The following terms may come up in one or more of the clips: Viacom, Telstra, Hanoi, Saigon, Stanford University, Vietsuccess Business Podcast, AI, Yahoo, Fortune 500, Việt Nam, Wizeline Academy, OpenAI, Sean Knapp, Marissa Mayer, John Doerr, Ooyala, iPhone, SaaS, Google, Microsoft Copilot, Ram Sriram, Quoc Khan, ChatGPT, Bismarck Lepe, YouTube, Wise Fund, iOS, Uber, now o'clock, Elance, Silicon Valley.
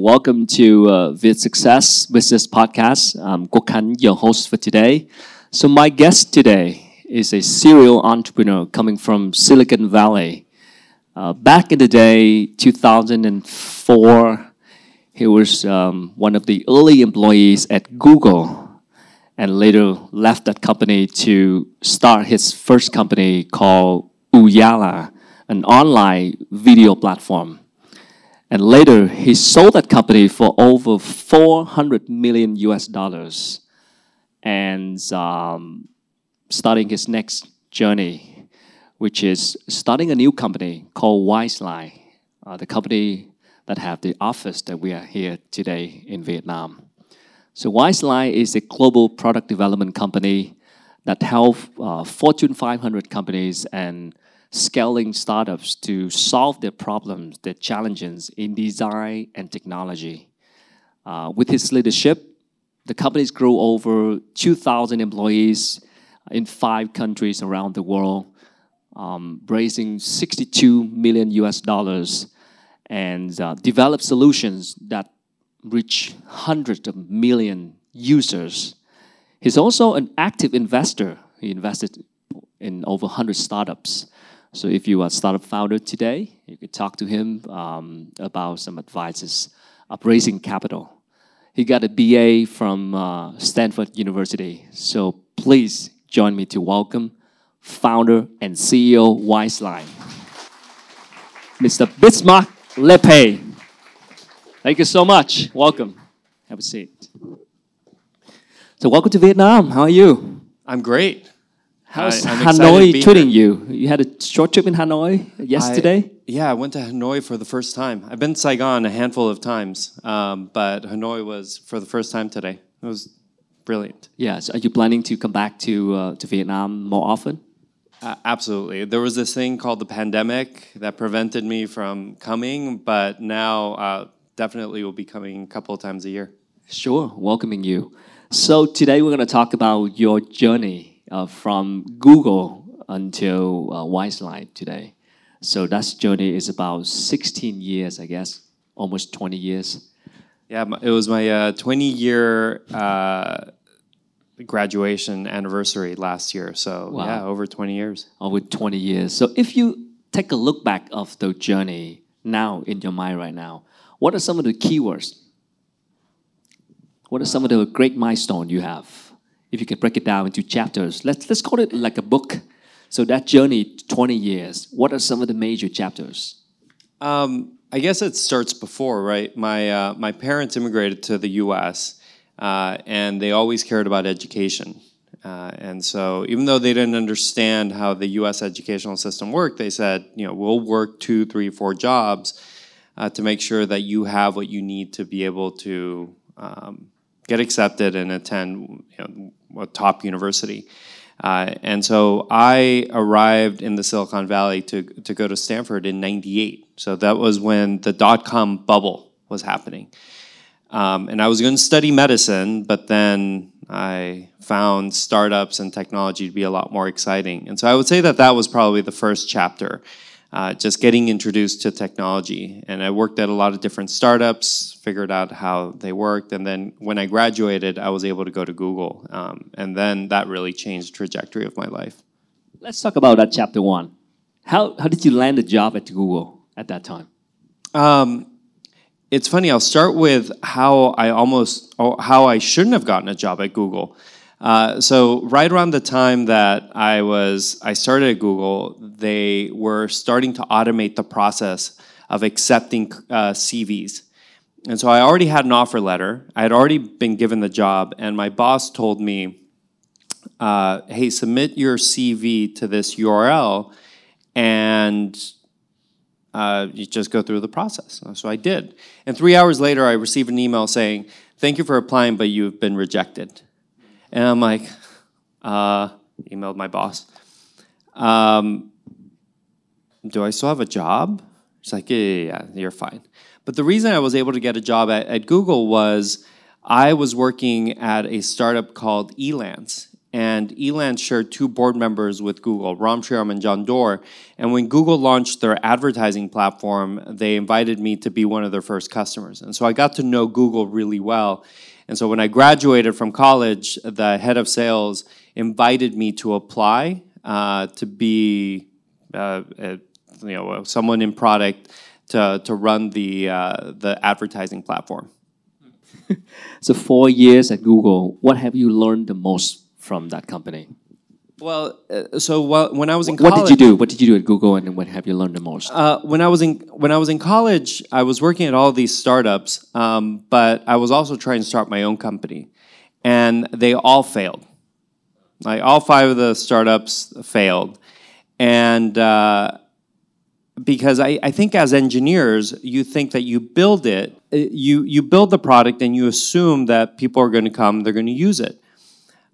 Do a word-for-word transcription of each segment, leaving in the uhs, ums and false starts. Welcome to uh, Vietsuccess Business Podcast. I'm Quoc Khan, your host for today. So my guest today is a serial entrepreneur coming from Silicon Valley. Uh, back in the day, two thousand four, he was um, one of the early employees at Google and later left that company to start his first company called Ooyala, an online video platform. And later, he sold that company for over four hundred million U S dollars and um, starting his next journey, which is starting a new company called Wizeline, uh, the company that have the office that we are here today in Vietnam. So Wizeline is a global product development company that helps uh, Fortune five hundred companies and scaling startups to solve their problems, their challenges in design and technology. Uh, with his leadership, the companies grew over two thousand employees in five countries around the world, um, raising sixty-two million U S dollars, and uh, developed solutions that reach hundreds of million users. He's also an active investor. He invested in over one hundred startups. So if you are a startup founder today, you could talk to him um, about some advices of raising capital. He got a B A from uh, Stanford University. So please join me to welcome founder and C E O Wizeline, Mister Bismarck Lepe. Thank you so much. Welcome. Have a seat. So welcome to Vietnam. How are you? I'm great. How's I, Hanoi treating you? You had a short trip in Hanoi yesterday? I, yeah, I went to Hanoi for the first time. I've been to Saigon a handful of times, um, but Hanoi was for the first time today. It was brilliant. Yeah, so are you planning to come back to uh, to Vietnam more often? Uh, absolutely. There was this thing called the pandemic that prevented me from coming, but now uh, definitely will be coming a couple of times a year. Sure, welcoming you. So today we're going to talk about your journey Uh, from Google until uh, Wizeline today. So that journey is about sixteen years, I guess, almost twenty years. Yeah, it was my uh, twenty-year uh, graduation anniversary last year. So wow. yeah, over twenty years. Over twenty years. So if you take a look back of the journey now in your mind right now, what are some of the keywords? What are some of the great milestones you have? If you can break it down into chapters, let's let's call it like a book. So that journey, twenty years, what are some of the major chapters? Um, I guess it starts before, right? My uh, my parents immigrated to the U S, uh, and they always cared about education. Uh, and so even though they didn't understand how the U S educational system worked, they said, you know, we'll work two, three, four jobs uh, to make sure that you have what you need to be able to um, get accepted and attend, you know, a top university. Uh, and so I arrived in the Silicon Valley to, to go to Stanford in ninety-eight. So that was when the dot-com bubble was happening. Um, and I was going to study medicine, but then I found startups and technology to be a lot more exciting. And so I would say that that was probably the first chapter, uh, just getting introduced to technology. And I worked at a lot of different startups, figured out how they worked, and then when I graduated, I was able to go to Google, um, and then that really changed the trajectory of my life. Let's talk about that chapter one. How how did you land a job at Google at that time? Um, it's funny. I'll start with how I almost how I shouldn't have gotten a job at Google. Uh, so right around the time that I was I started at Google, they were starting to automate the process of accepting uh, C Vs. And so I already had an offer letter. I had already been given the job, and my boss told me, uh, hey, submit your C V to this U R L, and uh, you just go through the process. So I did. And three hours later, I received an email saying, thank you for applying, but you've been rejected. And I'm like, uh, emailed my boss, um, do I still have a job? She's like, yeah, yeah, yeah, you're fine. But the reason I was able to get a job at, at Google was I was working at a startup called Elance, and Elance shared two board members with Google, Ram Sriram and John Doerr. And when Google launched their advertising platform, they invited me to be one of their first customers. And so I got to know Google really well. And so when I graduated from college, the head of sales invited me to apply uh, to be uh, a, you know, someone in product to, to run the uh, the advertising platform. So four years at Google, what have you learned the most from that company? Well, uh, so while, when I was in what college... What did you do? What did you do at Google, and what have you learned the most? Uh, when I was in when I was in college, I was working at all these startups, um, but I was also trying to start my own company, and they all failed. Like all five of the startups failed, and uh, because I, I think as engineers, you think that you build it, you you build the product, and you assume that people are going to come, they're going to use it.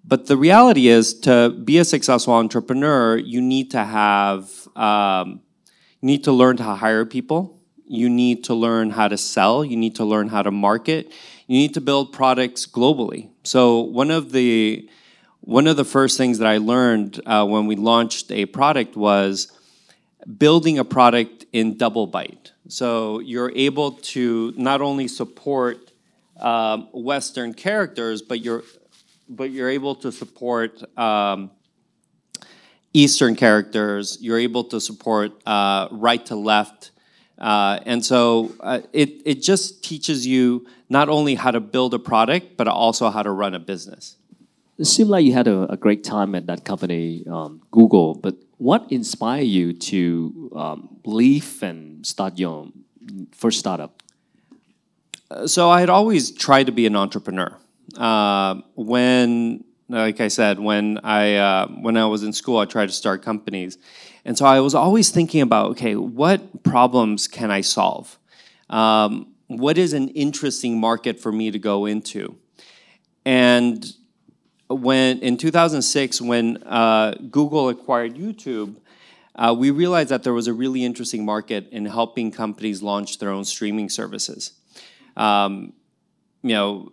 But the reality is, to be a successful entrepreneur, you need to have, um, you need to learn to hire people. You need to learn how to sell. You need to learn how to market. You need to build products globally. So one of the one of the first things that I learned uh, when we launched a product was building a product in double byte. So you're able to not only support um, Western characters, but you're But you're able to support um, Eastern characters. You're able to support uh, right to left, uh, and so uh, it it just teaches you not only how to build a product, but also how to run a business. It seemed like you had a, a great time at that company, um, Google. But what inspired you to um, leave and start your first startup? So I had always tried to be an entrepreneur. Uh, when, like I said, when I uh, when I was in school, I tried to start companies, and so I was always thinking about, okay, what problems can I solve? Um, what is an interesting market for me to go into? And when in two thousand six, when uh, Google acquired YouTube, uh, we realized that there was a really interesting market in helping companies launch their own streaming services. Um, you know.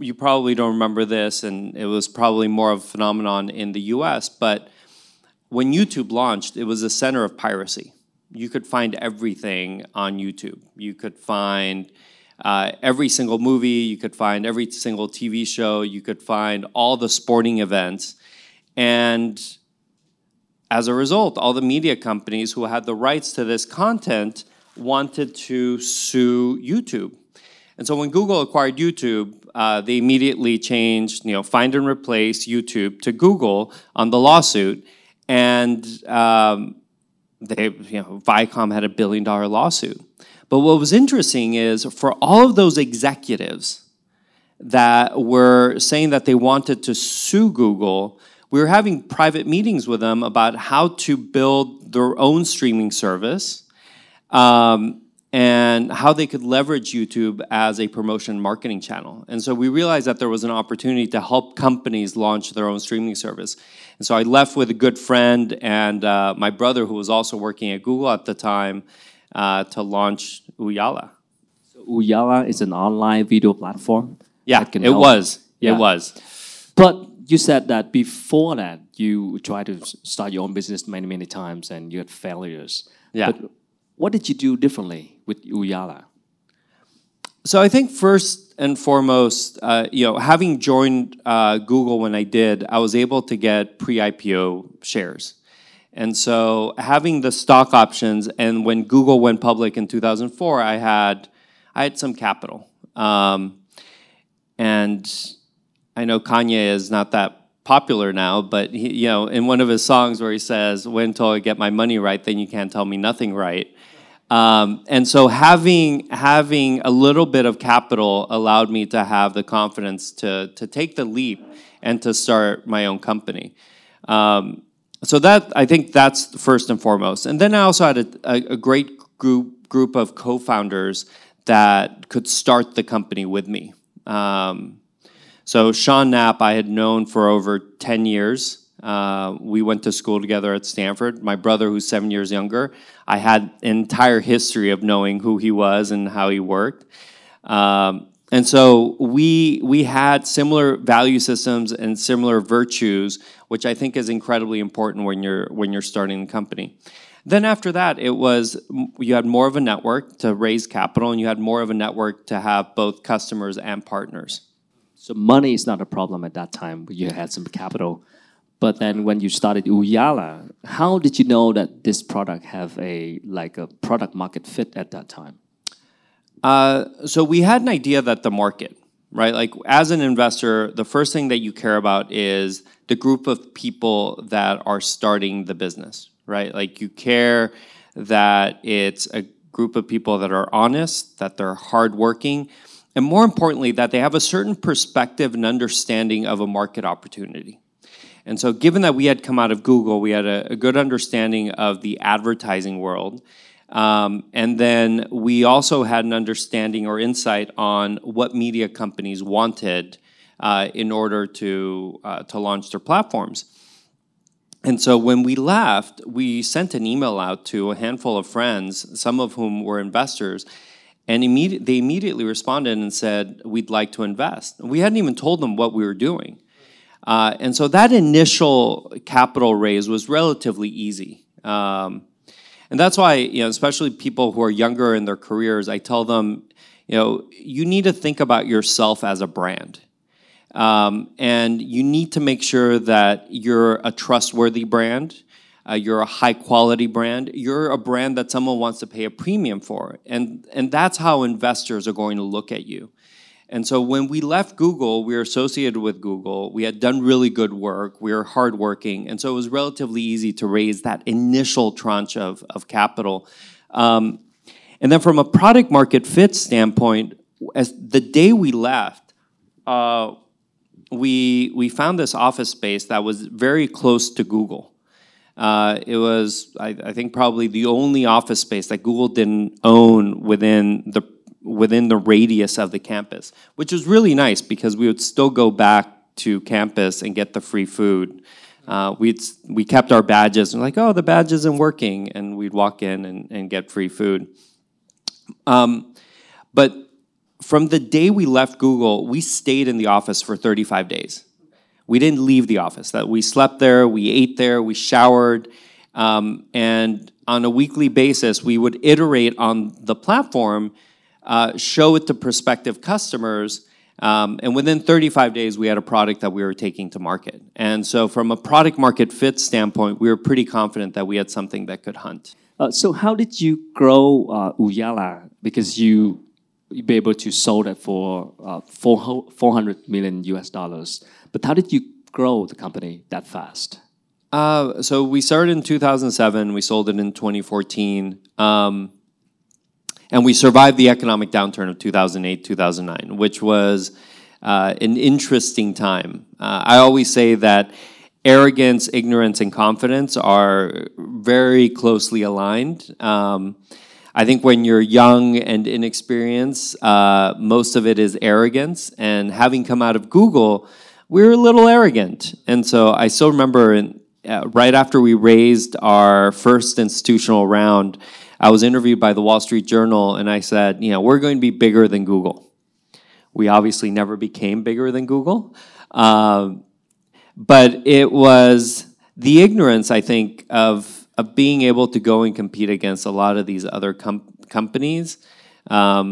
You probably don't remember this, and it was probably more of a phenomenon in the U S, but when YouTube launched, it was a center of piracy. You could find everything on YouTube. You could find uh, every single movie. You could find every single T V show. You could find all the sporting events. And as a result, all the media companies who had the rights to this content wanted to sue YouTube. And so when Google acquired YouTube, uh, they immediately changed, you know, find and replace YouTube to Google on the lawsuit. And um, they, you know, Viacom had a billion dollar lawsuit. But what was interesting is for all of those executives that were saying that they wanted to sue Google, we were having private meetings with them about how to build their own streaming service. Um, and how they could leverage YouTube as a promotion marketing channel. And so we realized that there was an opportunity to help companies launch their own streaming service. And so I left with a good friend and uh, my brother, who was also working at Google at the time, uh, to launch Ooyala. So Ooyala is an online video platform? Yeah, that can it help. was. Yeah. It was. But you said that before that, you tried to start your own business many, many times, and you had failures. Yeah. But what did you do differently with Ooyala? So I think first and foremost, uh, you know, having joined uh, Google when I did, I was able to get pre-I P O shares. And so having the stock options, and when Google went public in two thousand four, I had I had some capital. Um, and I know Kanye is not that popular now, but he, you know, in one of his songs where he says, "Wait until I get my money right, then you can't tell me nothing right." Um, and so having having a little bit of capital allowed me to have the confidence to to take the leap and to start my own company. Um, so that I think that's first and foremost. And then I also had a, a, a great group group of co-founders that could start the company with me. Um, So Sean Knapp, I had known for over ten years. Uh, we went to school together at Stanford. My brother, who's seven years younger, I had an entire history of knowing who he was and how he worked. Um, And so we we had similar value systems and similar virtues, which I think is incredibly important when you're when you're starting a company. Then after that, it was you had more of a network to raise capital, and you had more of a network to have both customers and partners. So money is not a problem at that time. You had some capital. But then when you started Ooyala, how did you know that this product have a like a product market fit at that time? Uh, so we had an idea that the market, right? Like as an investor, the first thing that you care about is the group of people that are starting the business, right? Like you care that it's a group of people that are honest, that they're hardworking, and more importantly, that they have a certain perspective and understanding of a market opportunity. And so given that we had come out of Google, we had a, a good understanding of the advertising world. Um, and then we also had an understanding or insight on what media companies wanted uh, in order to uh, to launch their platforms. And so when we left, we sent an email out to a handful of friends, some of whom were investors, and immediate, they immediately responded and said, we'd like to invest. We hadn't even told them what we were doing. Uh, and so that initial capital raise was relatively easy. Um, and that's why, you know, especially people who are younger in their careers, I tell them, you know, you need to think about yourself as a brand. Um, and you need to make sure that you're a trustworthy brand, uh, you're a high-quality brand, you're a brand that someone wants to pay a premium for. And, and that's how investors are going to look at you. And so when we left Google, we were associated with Google. We had done really good work. We were hardworking. And so it was relatively easy to raise that initial tranche of, of capital. Um, and then from a product market fit standpoint, as the day we left, uh, we we found this office space that was very close to Google. Uh, it was, I, I think, probably the only office space that Google didn't own within the within the radius of the campus, which was really nice because we would still go back to campus and get the free food. Uh, we'd, we kept our badges and like, oh, the badge isn't working. And we'd walk in and, and get free food. Um, but from the day we left Google, we stayed in the office for thirty-five days. We didn't leave the office. That we slept there, we ate there, we showered. Um, and on a weekly basis, we would iterate on the platform, Uh, show it to prospective customers, um, and within thirty-five days, we had a product that we were taking to market. And so from a product market fit standpoint, we were pretty confident that we had something that could hunt. Uh, so how did you grow uh, Ooyala? Because you you'd be able to sold it for uh, four hundred million U S dollars. But how did you grow the company that fast? Uh, so we started in two thousand seven. We sold it in twenty fourteen. Um, And we survived the economic downturn of two thousand eight, two thousand nine, which was uh, an interesting time. Uh, I always say that arrogance, ignorance, and confidence are very closely aligned. Um, I think when you're young and inexperienced, uh, most of it is arrogance. And having come out of Google, we were a little arrogant. And so I still remember in, uh, right after we raised our first institutional round, I was interviewed by the Wall Street Journal, and I said, you know, we're going to be bigger than Google. We obviously never became bigger than Google. Uh, but it was the ignorance, I think, of, of being able to go and compete against a lot of these other com- companies um,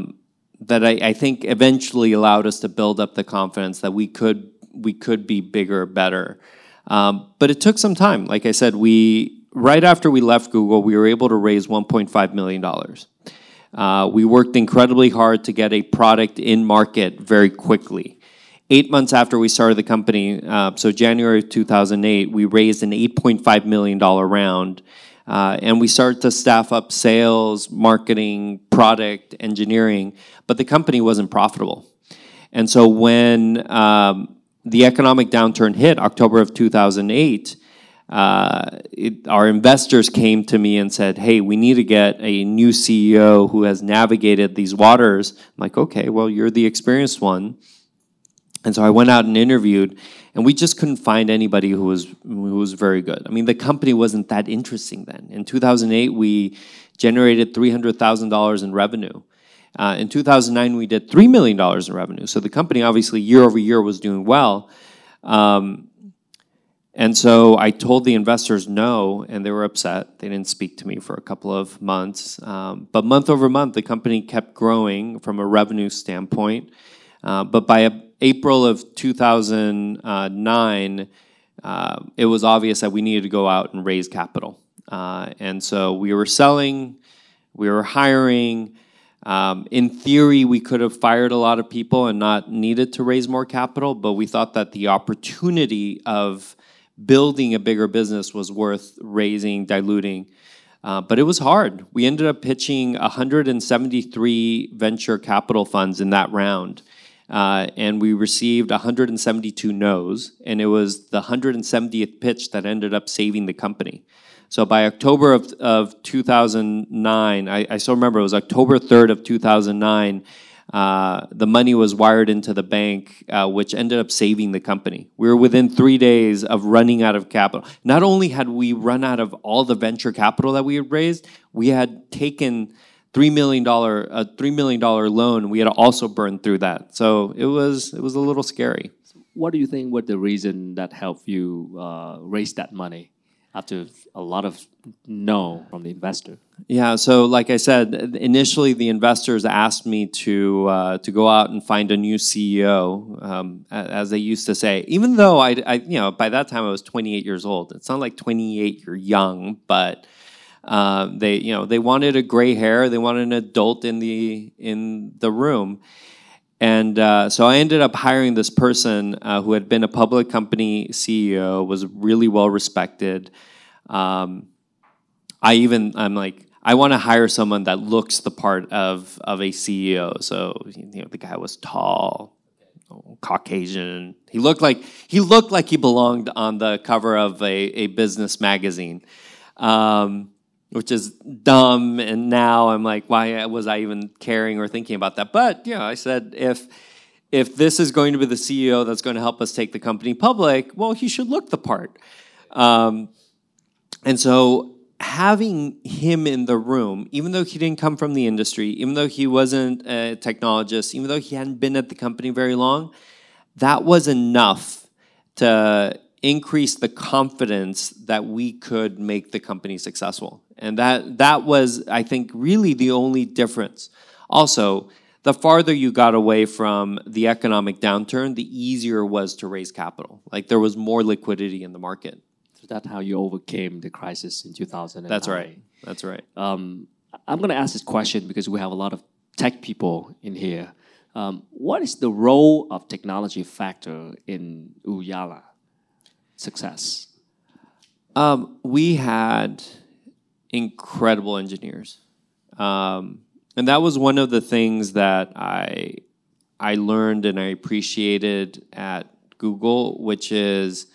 that I, I think eventually allowed us to build up the confidence that we could we could be bigger, better. Um, but it took some time. Like I said, we... Right after we left Google, we were able to raise one point five million dollars. Uh, we worked incredibly hard to get a product in market very quickly. Eight months after we started the company, uh, so January two thousand eight, we raised an eight point five million dollars round, uh, and we started to staff up sales, marketing, product, engineering, but the company wasn't profitable. And so when um, the economic downturn hit, October of two thousand eight, Uh, it, our investors came to me and said, hey, we need to get a new C E O who has navigated these waters. I'm like, okay, well, you're the experienced one. And so I went out and interviewed, and we just couldn't find anybody who was who was very good. I mean, the company wasn't that interesting then. In two thousand eight, we generated three hundred thousand dollars in revenue. Uh, in two thousand nine, we did three million dollars in revenue. So the company, obviously, year over year was doing well. Um, and so I told the investors no, and they were upset. They didn't speak to me for a couple of months. Um, but month over month, the company kept growing from a revenue standpoint. Uh, but by a, April of two thousand nine, uh, it was obvious that we needed to go out and raise capital. Uh, and so we were selling, we were hiring. Um, in theory, we could have fired a lot of people and not needed to raise more capital, but we thought that the opportunity of building a bigger business was worth raising, diluting. Uh, but it was hard. We ended up pitching one hundred seventy-three venture capital funds in that round, uh, and we received one hundred seventy-two no's, and it was the one hundred seventieth pitch that ended up saving the company. So by October of, of two thousand nine, I, I still remember it was October third of two thousand nine, uh, the money was wired into the bank, uh, which ended up saving the company. We were within three days of running out of capital. Not only had we run out of all the venture capital that we had raised, we had taken three million dollars, a three million dollars loan. We had also burned through that. So it was, it was a little scary. What do you think were the reason that helped you uh, raise that money? After a lot of no from the investor. Yeah, so like I said, initially the investors asked me to uh, to go out and find a new C E O, um, as they used to say. Even though I, I, you know, by that time I was twenty-eight years old. It's not like twenty-eight, you're young, but uh, they, you know, they wanted a gray hair. They wanted an adult in the in the room. And uh, so I ended up hiring this person uh, who had been a public company C E O, was really well respected. Um, I even, I'm like, I want to hire someone that looks the part of, of a C E O. So, you know, the guy was tall, Caucasian. He looked like he looked like he belonged on the cover of a, a business magazine. Um Which is dumb, and now I'm like, why was I even caring or thinking about that? But yeah, you know, I said, if if this is going to be the C E O that's going to help us take the company public, well, he should look the part. Um, and so having him in the room, even though he didn't come from the industry, even though he wasn't a technologist, even though he hadn't been at the company very long, that was enough to increase the confidence that we could make the company successful. And that that was, I think, really the only difference. Also, the farther you got away from the economic downturn, the easier it was to raise capital. Like, there was more liquidity in the market. So that's how you overcame the crisis in two thousand nine. That's right. That's right. Um, I'm going to ask this question because we have a lot of tech people in here. Um, what is the role of technology factor in Ooyala success? Um, we had incredible engineers. Um, and that was one of the things that I I learned and I appreciated at Google, which is,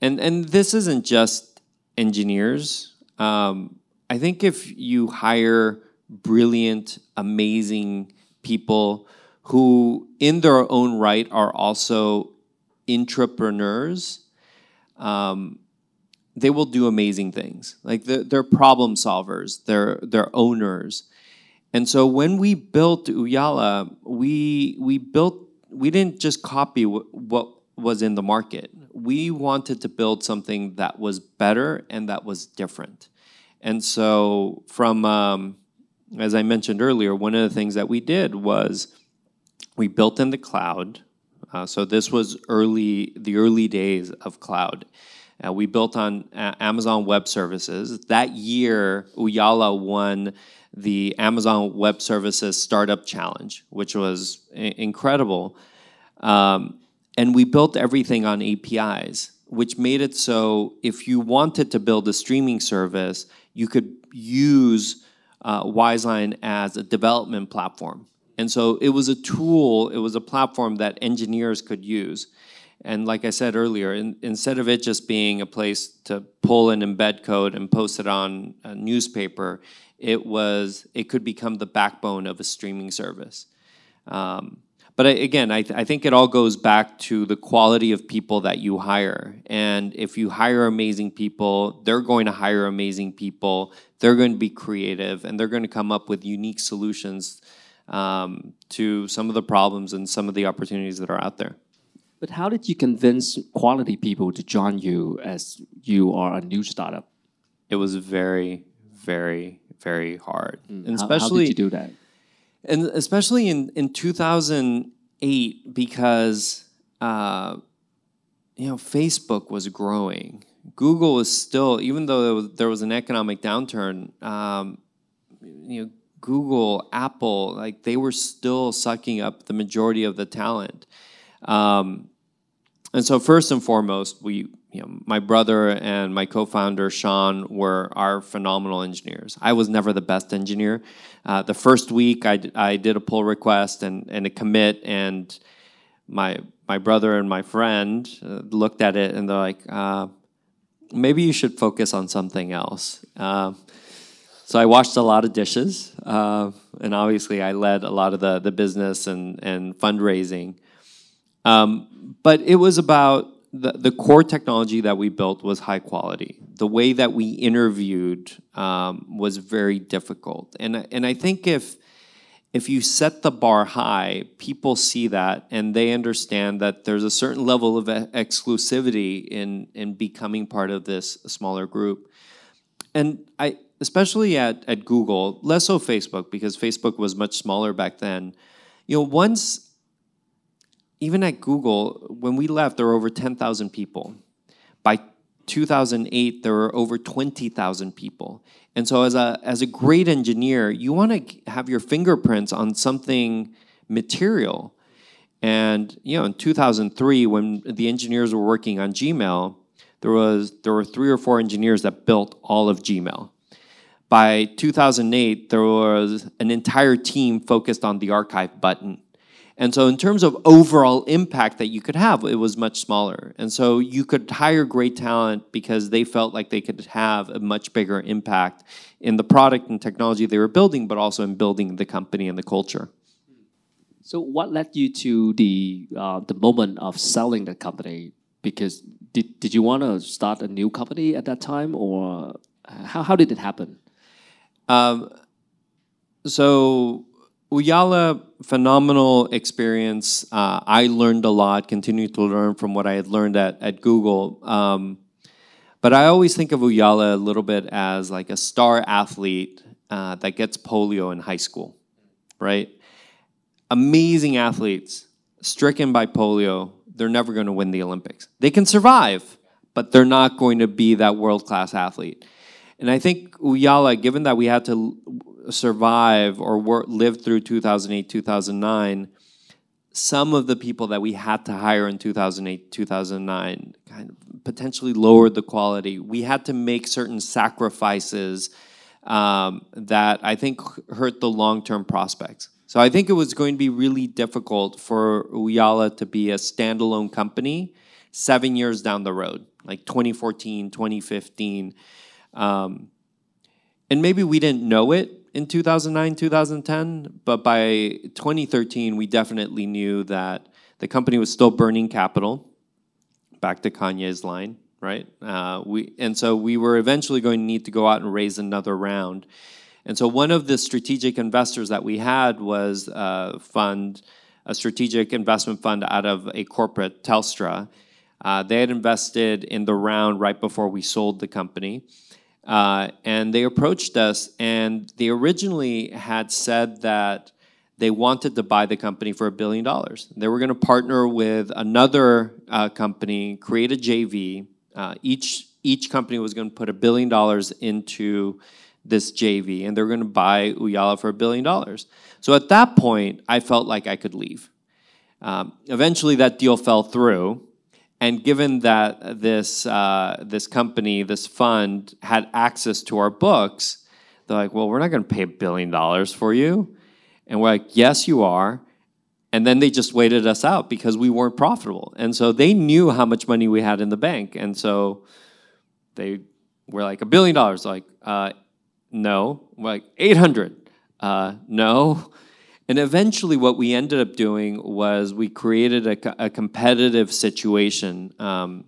and, and this isn't just engineers. Um, I think if you hire brilliant, amazing people who in their own right are also entrepreneurs, um, they will do amazing things. Like they're, they're problem solvers, they're they're owners, and so when we built Ooyala, we we built we didn't just copy w- what was in the market. We wanted to build something that was better and that was different. And so, from um, as I mentioned earlier, one of the things that we did was we built in the cloud. Uh, so this was early, the early days of cloud. Uh, we built on uh, Amazon Web Services. That year, Ooyala won the Amazon Web Services Startup Challenge, which was I- incredible. Um, and we built everything on A P Is, which made it so if you wanted to build a streaming service, you could use uh, Wizeline as a development platform. And so it was a tool, it was a platform that engineers could use. And like I said earlier, in, instead of it just being a place to pull and embed code and post it on a newspaper, it was it could become the backbone of a streaming service. Um, But I, again, I, th- I think it all goes back to the quality of people that you hire. And if you hire amazing people, they're going to hire amazing people. They're going to be creative, and they're going to come up with unique solutions um, to some of the problems and some of the opportunities that are out there. But how did you convince quality people to join you as you are a new startup? It was very, very, very hard. Mm. And especially, how did you do that? And especially in, in two thousand eight, because uh, you know, Facebook was growing. Google was still, even though there was, there was an economic downturn, um, you know, Google, Apple, like they were still sucking up the majority of the talent. Um, and so first and foremost, we, you know, my brother and my co-founder, Sean, were our phenomenal engineers. I was never the best engineer. Uh, the first week I, d- I did a pull request and, and a commit, and my my brother and my friend uh, looked at it and they're like, uh, maybe you should focus on something else. Uh, so I washed a lot of dishes, uh, and obviously I led a lot of the, the business and, and fundraising. Um, but it was about The, the core technology that we built was high quality. The way that we interviewed um, was very difficult. And, and I think if, if you set the bar high, people see that and they understand that there's a certain level of a- exclusivity in, in becoming part of this smaller group. And I, especially at, at Google, less so Facebook, because Facebook was much smaller back then. You know, once... Even at Google, when we left, there were over ten thousand people. By two thousand eight, there were over twenty thousand people. And so as a as a great engineer, you want to have your fingerprints on something material. And you know, in two thousand three, when the engineers were working on Gmail, there was there were three or four engineers that built all of Gmail. By two thousand eight, there was an entire team focused on the archive button. And so in terms of overall impact that you could have, it was much smaller. And so you could hire great talent because they felt like they could have a much bigger impact in the product and technology they were building, but also in building the company and the culture. So what led you to the uh, the moment of selling the company? Because did, did you want to start a new company at that time, or how, how did it happen? Um, so... Ooyala, phenomenal experience. Uh, I learned a lot, continued to learn from what I had learned at, at Google. Um, but I always think of Ooyala a little bit as like a star athlete uh, that gets polio in high school, right? Amazing athletes, stricken by polio. They're never going to win the Olympics. They can survive, but they're not going to be that world-class athlete. And I think Ooyala, given that we had to survive or work, live through two thousand eight, two thousand nine, some of the people that we had to hire in two thousand eight, two thousand nine kind of potentially lowered the quality. We had to make certain sacrifices um, that I think hurt the long-term prospects. So I think it was going to be really difficult for Ooyala to be a standalone company seven years down the road, like twenty fourteen, twenty fifteen. Um, and maybe we didn't know it in two thousand nine, two thousand ten, but by twenty thirteen, we definitely knew that the company was still burning capital, back to Kanye's line, right? Uh, we and so we were eventually going to need to go out and raise another round. And so one of the strategic investors that we had was a fund, a strategic investment fund out of a corporate, Telstra. Uh, they had invested in the round right before we sold the company. Uh, and they approached us, and they originally had said that they wanted to buy the company for a billion dollars. They were going to partner with another uh, company, create a J V. Uh, each each company was going to put a billion dollars into this J V, and they were going to buy Ooyala for a billion dollars. So at that point, I felt like I could leave. Um, eventually, that deal fell through. And given that this uh, this company, this fund, had access to our books, they're like, well, we're not going to pay a billion dollars for you. And we're like, yes, you are. And then they just waited us out because we weren't profitable. And so they knew how much money we had in the bank. And so they were like, a billion dollars. Like, uh, no. We're like, eight hundred. Uh, no. And eventually what we ended up doing was we created a, a competitive situation. Um,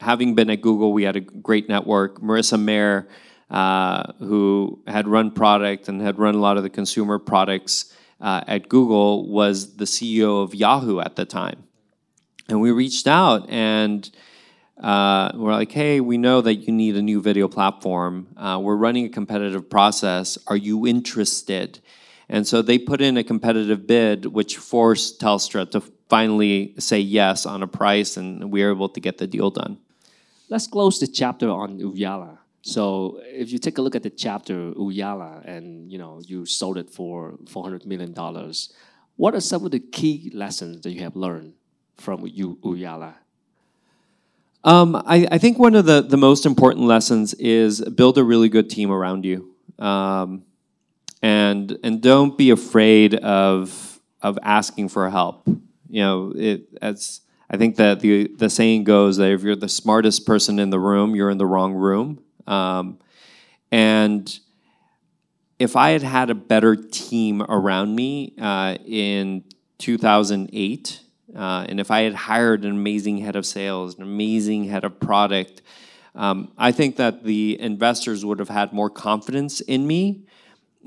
having been at Google, we had a great network. Marissa Mayer, uh, who had run product and had run a lot of the consumer products uh, at Google, was the C E O of Yahoo at the time. And we reached out and uh, we're like, hey, we know that you need a new video platform. Uh, we're running a competitive process. Are you interested? And so they put in a competitive bid, which forced Telstra to finally say yes on a price, and we were able to get the deal done. Let's close the chapter on Ooyala. So if you take a look at the chapter Ooyala, and you know you sold it for four hundred million dollars, what are some of the key lessons that you have learned from you, Ooyala? Um, I, I think one of the, the most important lessons is build a really good team around you. Um, And and don't be afraid of of asking for help. You know, it, as I think that the the saying goes, that if you're the smartest person in the room, you're in the wrong room. Um, and if I had had a better team around me uh, in two thousand eight, uh, and if I had hired an amazing head of sales, an amazing head of product, um, I think that the investors would have had more confidence in me.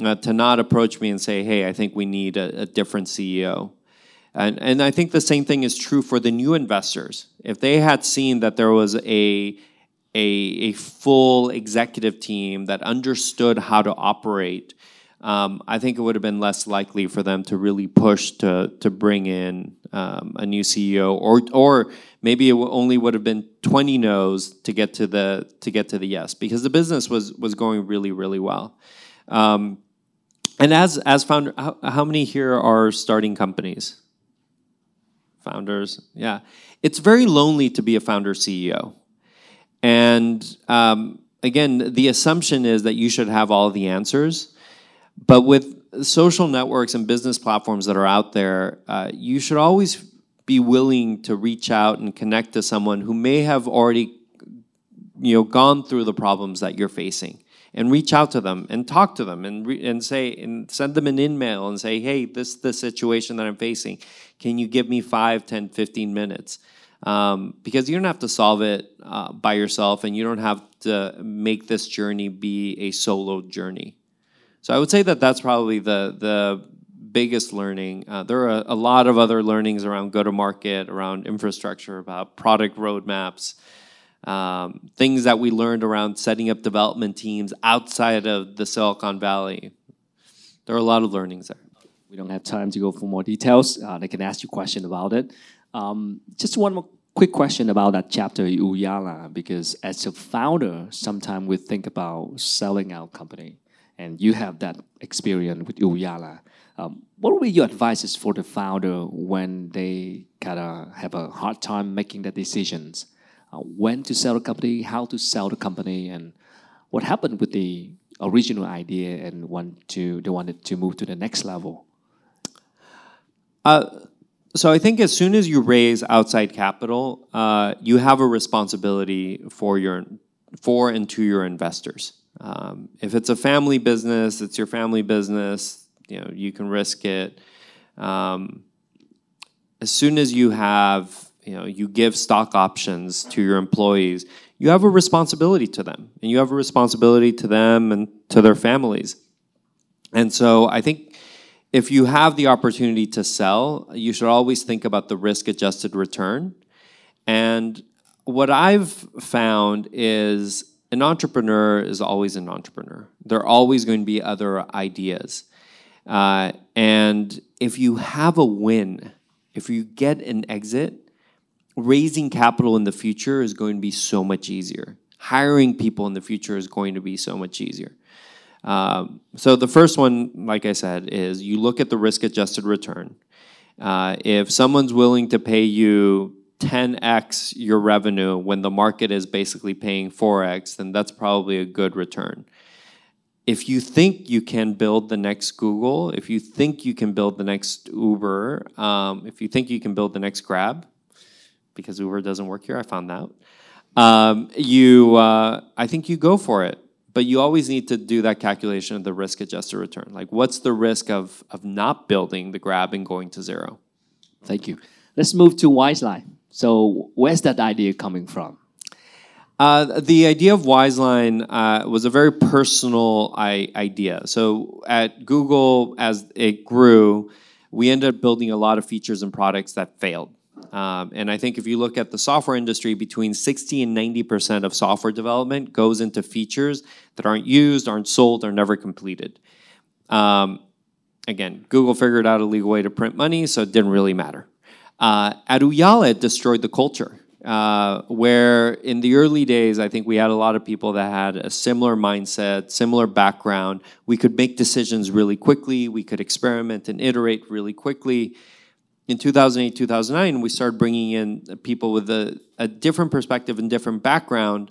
Uh, to not approach me and say, hey, I think we need a, a different C E O. And and I think the same thing is true for the new investors. If they had seen that there was a, a, a full executive team that understood how to operate, um, I think it would have been less likely for them to really push to to bring in um, a new C E O, or or maybe it only would have been twenty no's to get to the to get to the yes, because the business was was going really, really well. Um, And as as founder, how, how many here are starting companies? Founders, yeah. It's very lonely to be a founder C E O. And um, again, the assumption is that you should have all the answers. But with social networks and business platforms that are out there, uh, you should always be willing to reach out and connect to someone who may have already, you know, gone through the problems that you're facing. And reach out to them and talk to them and re- and say and send them an email and say, hey, this is the situation that I'm facing. Can you give me five, ten, fifteen minutes? Um, because you don't have to solve it uh, by yourself, and you don't have to make this journey be a solo journey. So I would say that that's probably the, the biggest learning. Uh, there are a lot of other learnings around go-to-market, around infrastructure, about product roadmaps, Um, things that we learned around setting up development teams outside of the Silicon Valley. There are a lot of learnings there. We don't have time to go for more details. Uh, they can ask you questions about it. Um, just one more quick question about that chapter, Ooyala, because as a founder, sometimes we think about selling our company, and you have that experience with Ooyala. Um, what would be your advice for the founder when they kind of have a hard time making the decisions? Uh, when to sell the company, how to sell the company, and what happened with the original idea and want to they wanted to move to the next level? Uh, so I think as soon as you raise outside capital, uh, you have a responsibility for your for and to your investors. Um, if it's a family business, it's your family business. You know, you can risk it. Um, as soon as you have. You know, you give stock options to your employees, you have a responsibility to them. And you have a responsibility to them and to their families. And so I think if you have the opportunity to sell, you should always think about the risk-adjusted return. And what I've found is an entrepreneur is always an entrepreneur. There are always going to be other ideas. Uh, and if you have a win, if you get an exit, raising capital in the future is going to be so much easier. Hiring people in the future is going to be so much easier. Um, so the first one, like I said, is you look at the risk-adjusted return. Uh, if someone's willing to pay you ten x your revenue when the market is basically paying four x, then that's probably a good return. If you think you can build the next Google, if you think you can build the next Uber, um, if you think you can build the next Grab, because Uber doesn't work here, I found out. Um, you, uh, I think you go for it. But you always need to do that calculation of the risk-adjusted return. Like, what's the risk of of not building the Grab and going to zero? Thank you. Let's move to Wizeline. So where's that idea coming from? Uh, the idea of Wizeline uh, was a very personal I- idea. So at Google, as it grew, we ended up building a lot of features and products that failed. Um, and I think if you look at the software industry, between sixty and ninety percent of software development goes into features that aren't used, aren't sold, are never completed. Um, again, Google figured out a legal way to print money, so it didn't really matter. Uh, at Ooyala, it destroyed the culture, uh, where in the early days, I think we had a lot of people that had a similar mindset, similar background. We could make decisions really quickly. We could experiment and iterate really quickly. In two thousand eight, two thousand nine, we started bringing in people with a, a different perspective and different background,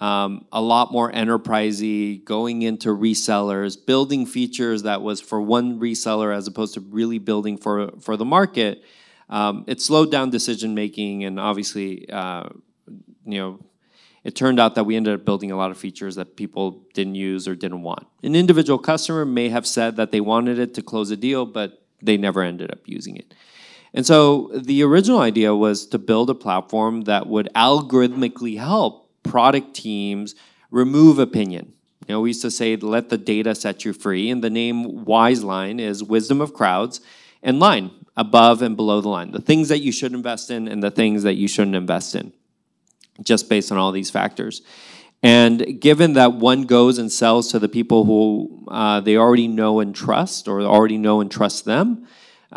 um, a lot more enterprisey, going into resellers, building features that was for one reseller as opposed to really building for, for the market. Um, it slowed down decision-making, and obviously, uh, you know, it turned out that we ended up building a lot of features that people didn't use or didn't want. An individual customer may have said that they wanted it to close a deal, but they never ended up using it. And so the original idea was to build a platform that would algorithmically help product teams remove opinion. You know, we used to say, let the data set you free. And the name Wizeline is wisdom of crowds and line, above and below the line. The things that you should invest in and the things that you shouldn't invest in, just based on all these factors. And given that one goes and sells to the people who uh, they already know and trust, or already know and trust them,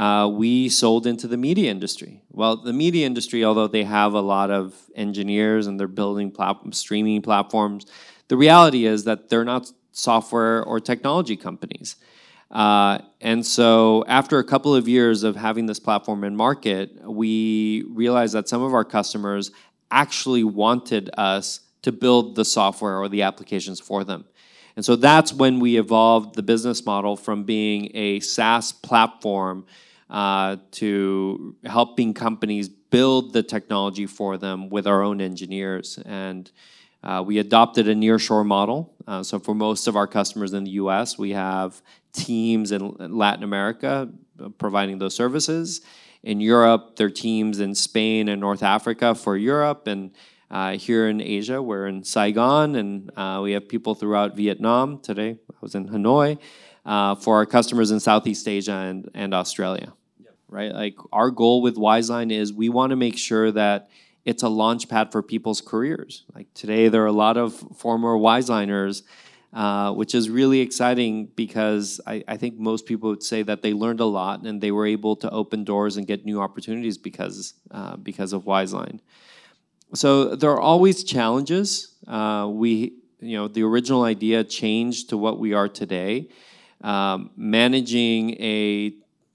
Uh, we sold into the media industry. Well, the media industry, although they have a lot of engineers and they're building plat- streaming platforms, the reality is that they're not software or technology companies. Uh, and so after a couple of years of having this platform in market, we realized that some of our customers actually wanted us to build the software or the applications for them. And so that's when we evolved the business model from being a SaaS platform uh, to helping companies build the technology for them with our own engineers. And uh, we adopted a nearshore model. Uh, so for most of our customers in the U S, we have teams in Latin America providing those services. In Europe, there are teams in Spain and North Africa for Europe. And Uh, here in Asia, we're in Saigon, and uh, we have people throughout Vietnam. Today, I was in Hanoi, uh, for our customers in Southeast Asia and, and Australia. Yep. Right? Like, our goal with Wizeline is we want to make sure that it's a launch pad for people's careers. Like, today, there are a lot of former Wizeliners, uh, which is really exciting because I, I think most people would say that they learned a lot and they were able to open doors and get new opportunities because uh, because of Wizeline. So there are always challenges. Uh, we, you know, the original idea changed to what we are today. Um, managing a,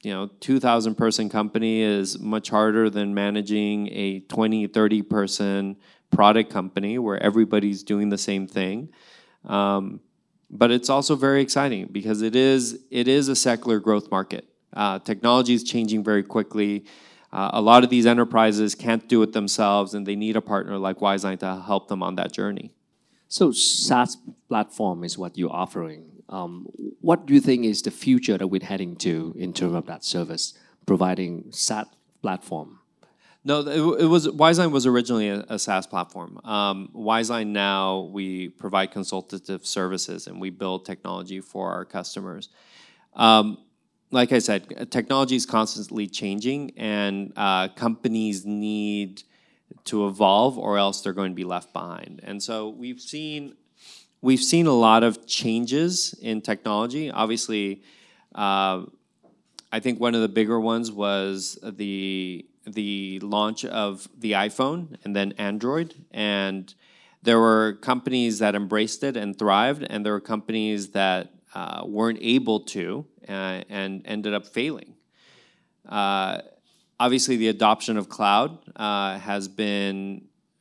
you know, two thousand person company is much harder than managing a twenty, thirty person product company where everybody's doing the same thing. Um, but it's also very exciting because it is it is a secular growth market. Uh, technology is changing very quickly. Uh, a lot of these enterprises can't do it themselves, and they need a partner like Wizeline to help them on that journey. So SaaS platform is what you're offering. Um, what do you think is the future that we're heading to in terms of that service, providing SaaS platform? No, it, it was Wizeline was originally a, a SaaS platform. Um, Wizeline now, we provide consultative services, and we build technology for our customers. Um, Like I said, technology is constantly changing, and uh, companies need to evolve, or else they're going to be left behind. And so we've seen we've seen a lot of changes in technology. Obviously, uh, I think one of the bigger ones was the the launch of the iPhone and then Android, and there were companies that embraced it and thrived, and there were companies that Uh, weren't able to uh, and ended up failing. Uh, obviously, the adoption of cloud uh, has been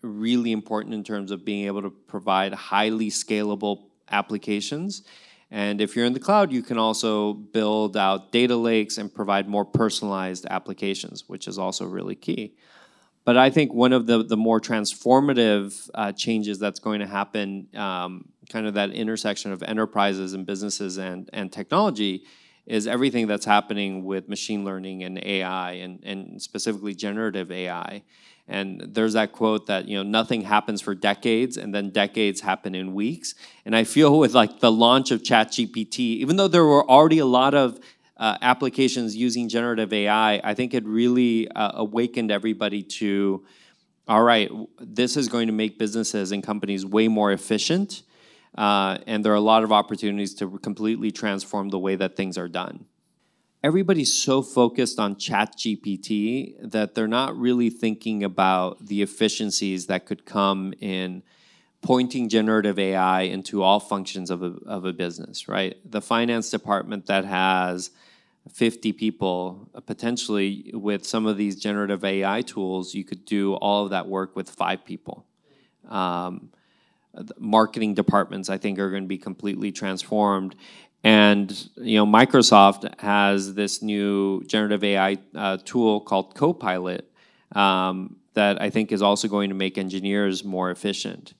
really important in terms of being able to provide highly scalable applications. And if you're in the cloud, you can also build out data lakes and provide more personalized applications, which is also really key. But I think one of the, the more transformative uh, changes that's going to happen, um, kind of that intersection of enterprises and businesses and, and technology, is everything that's happening with machine learning and A I, and, and specifically generative A I. And there's that quote that, you know, nothing happens for decades, and then decades happen in weeks. And I feel with like the launch of ChatGPT, even though there were already a lot of uh, applications using generative A I, I think it really uh, awakened everybody to, all right, this is going to make businesses and companies way more efficient. Uh, and there are a lot of opportunities to completely transform the way that things are done. Everybody's so focused on ChatGPT that they're not really thinking about the efficiencies that could come in pointing generative A I into all functions of a, of a business, right? The finance department that has fifty people, potentially with some of these generative A I tools, you could do all of that work with five people. Um, marketing departments, I think, are going to be completely transformed. And, you know, Microsoft has this new generative A I uh, tool called Copilot um, that I think is also going to make engineers more efficient.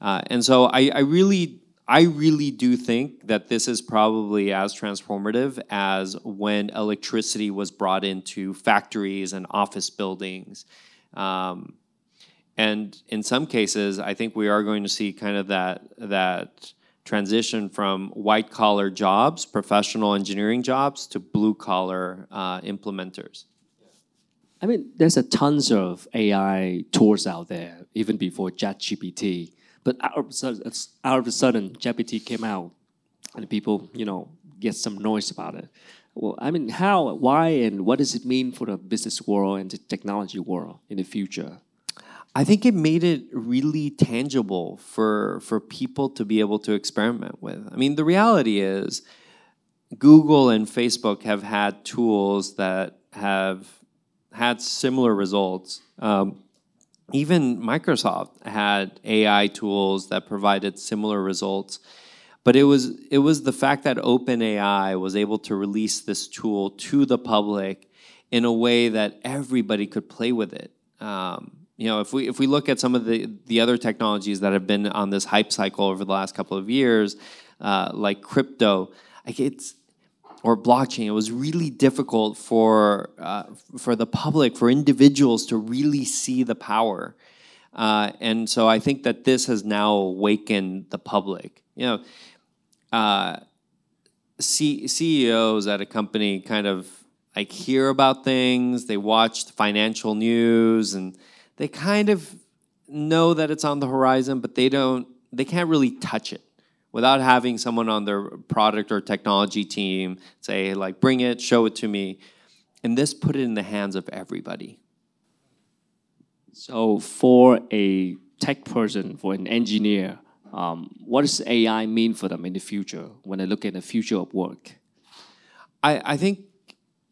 Uh, and so I, I really, I really do think that this is probably as transformative as when electricity was brought into factories and office buildings. Um, and in some cases, I think we are going to see kind of that that. transition from white-collar jobs, professional engineering jobs, to blue-collar uh, implementers? I mean, there's a tons of A I tools out there, even before ChatGPT. But out of, out of a sudden, G P T came out, and people, you know, get some noise about it. Well, I mean, how, why, and what does it mean for the business world and the technology world in the future? I think it made it really tangible for, for people to be able to experiment with. I mean, the reality is Google and Facebook have had tools that have had similar results. Um, even Microsoft had A I tools that provided similar results. But it was, it was the fact that OpenAI was able to release this tool to the public in a way that everybody could play with it. Um, You know, if we if we look at some of the, the other technologies that have been on this hype cycle over the last couple of years, uh, like crypto, like it's or blockchain, it was really difficult for uh, for the public, for individuals to really see the power. Uh, and so I think that this has now awakened the public. You know, uh, C- CEOs at a company kind of like hear about things, they watch financial news, and they kind of know that it's on the horizon, but they don't. They can't really touch it without having someone on their product or technology team say, like, bring it, show it to me. And this put it in the hands of everybody. So for a tech person, for an engineer, um, what does A I mean for them in the future when they look at the future of work? I, I think...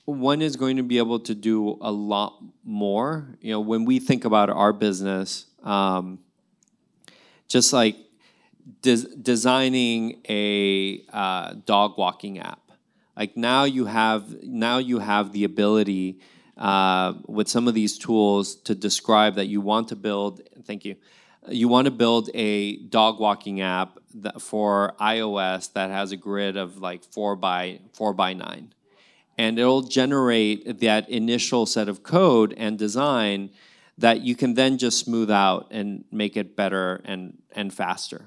one is going to be able to do a lot more. You know, when we think about our business, um, just like des- designing a uh, dog walking app, like now you have now you have the ability uh, with some of these tools to describe that you want to build. Thank you. You want to build a dog walking app that for iOS that has a grid of like four by four by nine. And it'll generate that initial set of code and design that you can then just smooth out and make it better and, and faster.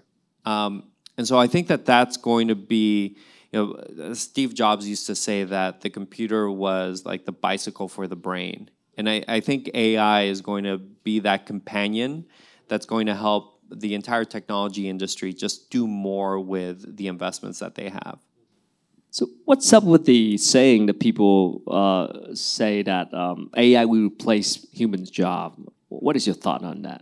Um, and so I think that that's going to be, you know, Steve Jobs used to say that the computer was like the bicycle for the brain. And I, I think A I is going to be that companion that's going to help the entire technology industry just do more with the investments that they have. So what's up with the saying that people uh, say that um, A I will replace humans' job? What is your thought on that?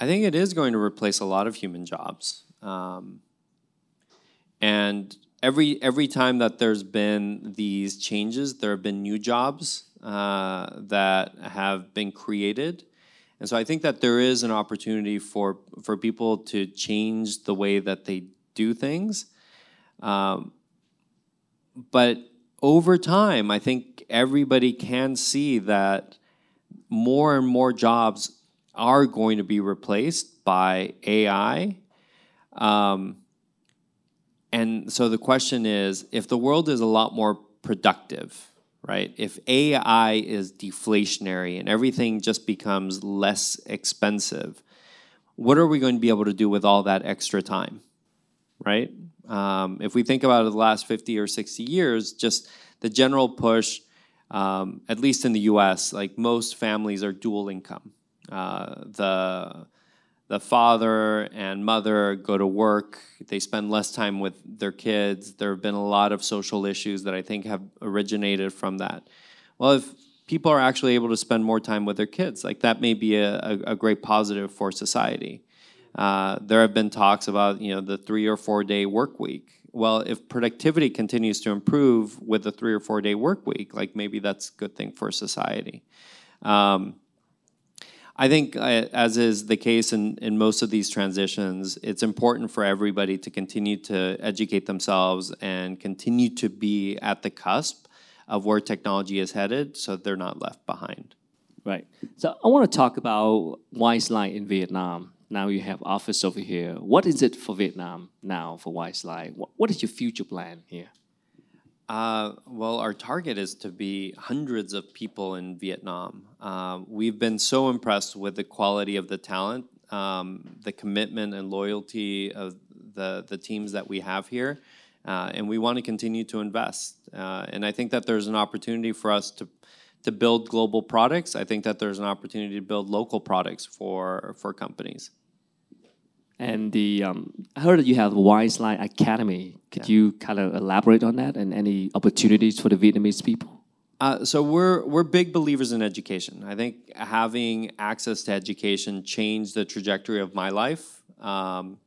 I think it is going to replace a lot of human jobs. Um, and every every time that there's been these changes, there have been new jobs uh, that have been created. And so I think that there is an opportunity for, for people to change the way that they do things. Um, But over time, I think everybody can see that more and more jobs are going to be replaced by A I. Um, and so the question is, if the world is a lot more productive, right? If A I is deflationary and everything just becomes less expensive, what are we going to be able to do with all that extra time, right? Um, if we think about it, the last fifty or sixty years, just the general push, um, at least in the U S, like most families are dual income. Uh, the the father and mother go to work. They spend less time with their kids. There have been a lot of social issues that I think have originated from that. Well, if people are actually able to spend more time with their kids, like that may be a, a, a great positive for society. Uh, there have been talks about, you know, the three or four day work week. Well, if productivity continues to improve with a three or four day work week, like maybe that's a good thing for society. Um, I think, as is the case in, in most of these transitions, it's important for everybody to continue to educate themselves and continue to be at the cusp of where technology is headed so they're not left behind. Right. So I want to talk about Wizeline in Vietnam. Now you have office over here. What is it for Vietnam now for Wizeline? What is your future plan here? Uh, well, our target is to be hundreds of people in Vietnam. Uh, we've been so impressed with the quality of the talent, um, the commitment and loyalty of the, the teams that we have here, uh, and we want to continue to invest. Uh, and I think that there's an opportunity for us to to build global products. I think that there's an opportunity to build local products for, for companies. And the um, I heard that you have Wizeline Academy. Could yeah. you kind of elaborate on that and any opportunities for the Vietnamese people? Uh, so we're we're big believers in education. I think having access to education changed the trajectory of my life, um,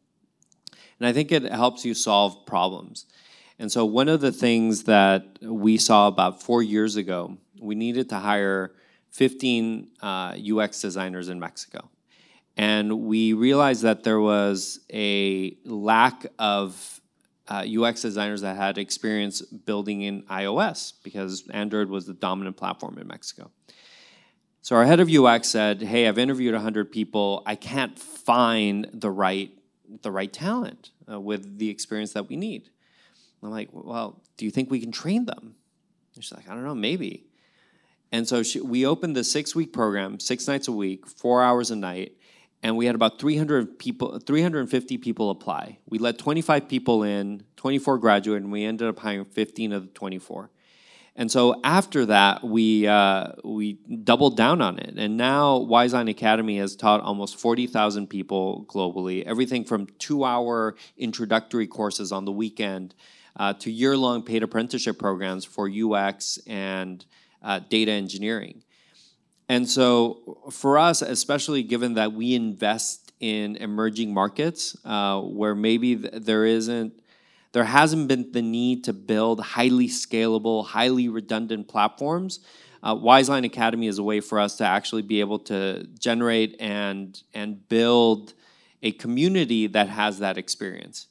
and I think it helps you solve problems. And so one of the things that we saw about four years ago, we needed to hire fifteen uh, U X designers in Mexico. And we realized that there was a lack of uh, U X designers that had experience building in iOS because Android was the dominant platform in Mexico. So our head of U X said, hey, I've interviewed one hundred people. I can't find the right, the right talent uh, with the experience that we need. And I'm like, well, do you think we can train them? And she's like, I don't know, maybe. And so she, we opened the six-week program, six nights a week, four hours a night. And we had about three hundred people, three hundred fifty people apply. We let twenty-five people in, twenty-four graduated, and we ended up hiring fifteen of the twenty-four. And so after that, we uh, we doubled down on it. And now Wizeline Academy has taught almost forty thousand people globally, everything from two-hour introductory courses on the weekend uh, to year-long paid apprenticeship programs for U X and uh, data engineering. And so for us, especially given that we invest in emerging markets uh, where maybe there isn't, there hasn't been the need to build highly scalable, highly redundant platforms, uh, Wizeline Academy is a way for us to actually be able to generate and, and build a community that has that experience.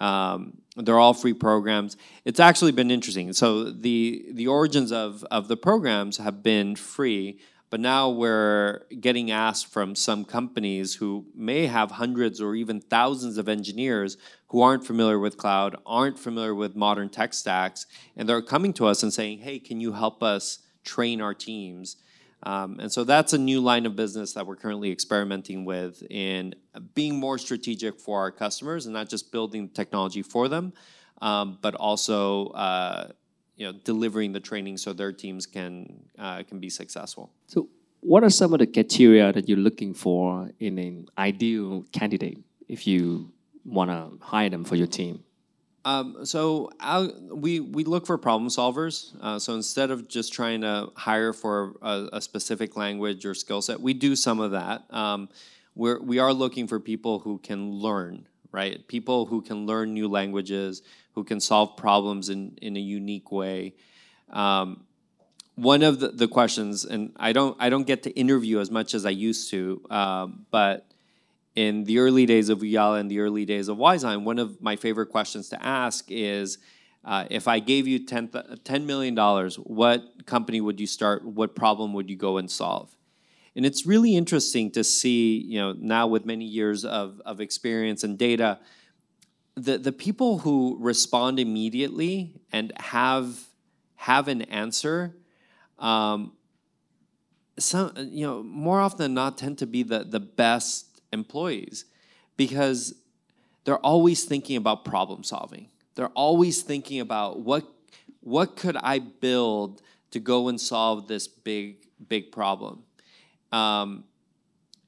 Um, they're all free programs. It's actually been interesting. So the, the origins of, of the programs have been free, but now we're getting asked from some companies who may have hundreds or even thousands of engineers who aren't familiar with cloud, aren't familiar with modern tech stacks, and they're coming to us and saying, hey, can you help us train our teams? Um, and so that's a new line of business that we're currently experimenting with in being more strategic for our customers and not just building technology for them, um, but also uh, you know, delivering the training so their teams can uh, can be successful. So what are some of the criteria that you're looking for in an ideal candidate if you want to hire them for your team? Um, so I, we we look for problem solvers. Uh, so instead of just trying to hire for a, a specific language or skill set, we do some of that. Um, we're, we are looking for people who can learn, right? People who can learn new languages, who can solve problems in, in a unique way. Um, one of the, the questions, and I don't I don't get to interview as much as I used to, uh, but in the early days of Ooyala and the early days of Wizeline, one of my favorite questions to ask is, uh, if I gave you ten million dollars, what company would you start? What problem would you go and solve? And it's really interesting to see, you know, now with many years of, of experience and data, the, the people who respond immediately and have have an answer, um, some, you know, more often than not tend to be the, the best employees, because they're always thinking about problem solving. They're always thinking about what what could I build to go and solve this big, big problem. Um,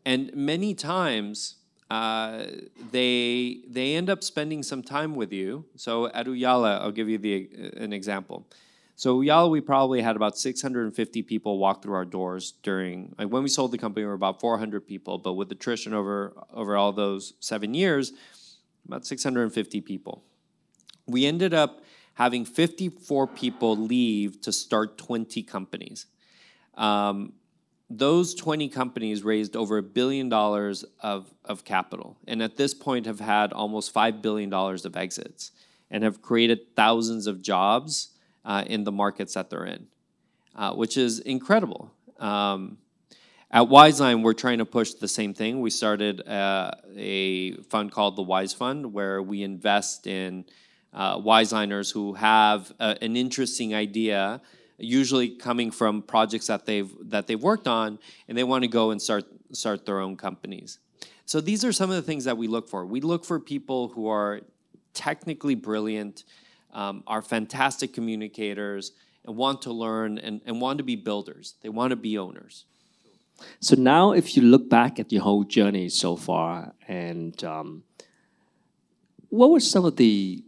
and many times uh, they they end up spending some time with you. So at Ooyala, I'll give you the an example. So Ooyala, we probably had about six hundred fifty people walk through our doors during, like when we sold the company, we were about four hundred people, but with attrition over, over all those seven years, about six hundred fifty people. We ended up having fifty-four people leave to start twenty companies. Um, those twenty companies raised over a billion dollars of, of capital, and at this point have had almost five billion dollars of exits and have created thousands of jobs uh, in the markets that they're in, uh, which is incredible. Um, at Wizeline, we're trying to push the same thing. We started uh, a fund called the Wise Fund, where we invest in uh, Wizeliners who have a, an interesting idea, usually coming from projects that they've that they've worked on, and they want to go and start start their own companies. So these are some of the things that we look for. We look for people who are technically brilliant, um, are fantastic communicators, and want to learn and, and want to be builders. They want to be owners. So now if you look back at your whole journey so far, and um, what were some of the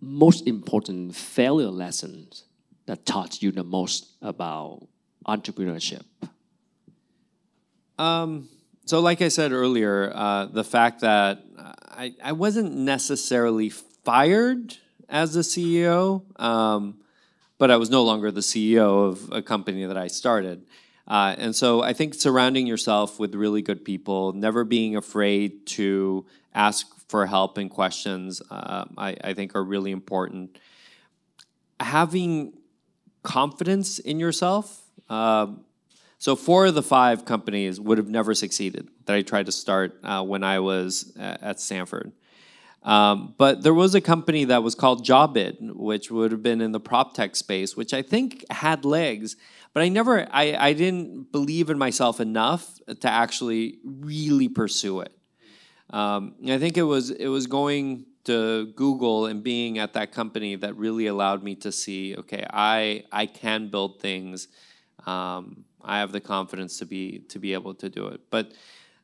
most important failure lessons that taught you the most about entrepreneurship? Um, so like I said earlier, uh, the fact that I, I wasn't necessarily fired as a C E O, um, but I was no longer the C E O of a company that I started. Uh, and so I think surrounding yourself with really good people, never being afraid to ask for help and questions, uh, I, I think are really important. Having confidence in yourself. Uh, so four of the five companies would have never succeeded that I tried to start uh, when I was at Stanford. Um, but there was a company that was called Jobid, which would have been in the prop tech space, which I think had legs, but I never, I, I didn't believe in myself enough to actually really pursue it. Um, I think it was it was going to Google and being at that company that really allowed me to see, okay, I I can build things. Um, I have the confidence to be to be able to do it. But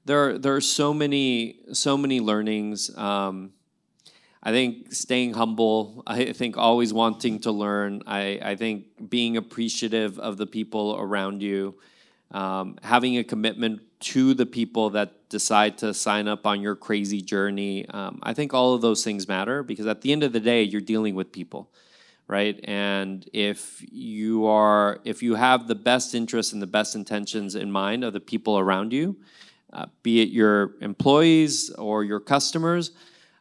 there there are so many so many learnings. Um, I think staying humble. I think always wanting to learn. I I think being appreciative of the people around you, um, having a commitment to the people that decide to sign up on your crazy journey. Um, I think all of those things matter, because at the end of the day, you're dealing with people, right? And if you are, if you have the best interests and the best intentions in mind of the people around you, uh, be it your employees or your customers,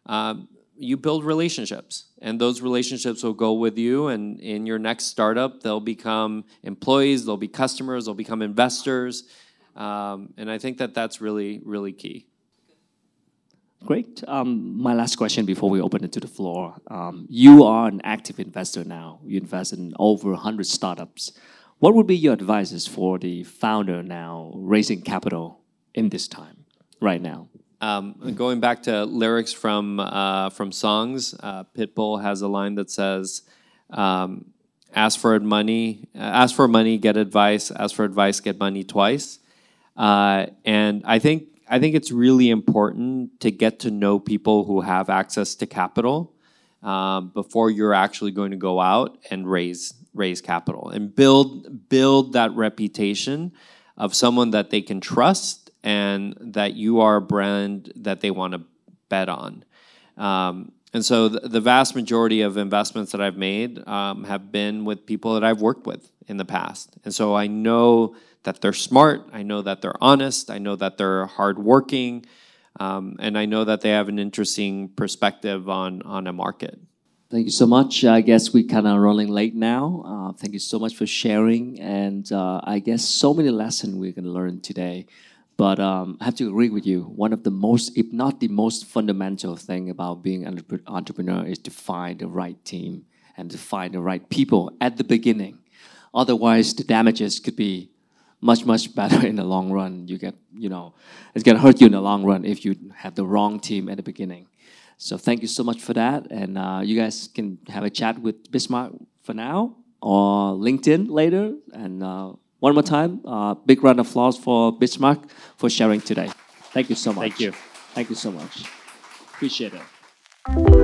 uh, you build relationships, and those relationships will go with you. And in your next startup, they'll become employees, they'll be customers, they'll become investors. Um, and I think that that's really, really key. Great. Um, my last question before we open it to the floor. Um, you are an active investor now. You invest in over one hundred startups. What would be your advice for the founder now raising capital in this time, right now? Um, going back to lyrics from uh, from songs, uh, Pitbull has a line that says, um, ask for money, ask for money, get advice, ask for advice, get money twice. Uh, and I think I think it's really important to get to know people who have access to capital um, before you're actually going to go out and raise raise capital and build build that reputation of someone that they can trust and that you are a brand that they want to bet on. Um, and so the, the vast majority of investments that I've made um, have been with people that I've worked with in the past, and so I know that they're smart, I know that they're honest, I know that they're hardworking, um, and I know that they have an interesting perspective on, on a market. Thank you so much. I guess we kind of running late now. Uh, thank you so much for sharing. And uh, I guess so many lessons we're going to learn today. But um, I have to agree with you. One of the most, if not the most fundamental thing about being an entrepreneur is to find the right team and to find the right people at the beginning. Otherwise, the damages could be much, much better in the long run. You get, you know, it's going to hurt you in the long run if you have the wrong team at the beginning. So thank you so much for that. And uh, you guys can have a chat with Bismarck for now or LinkedIn later. And uh, one more time, uh, big round of applause for Bismarck for sharing today. Thank you so much. Thank you. Thank you so much. Appreciate it.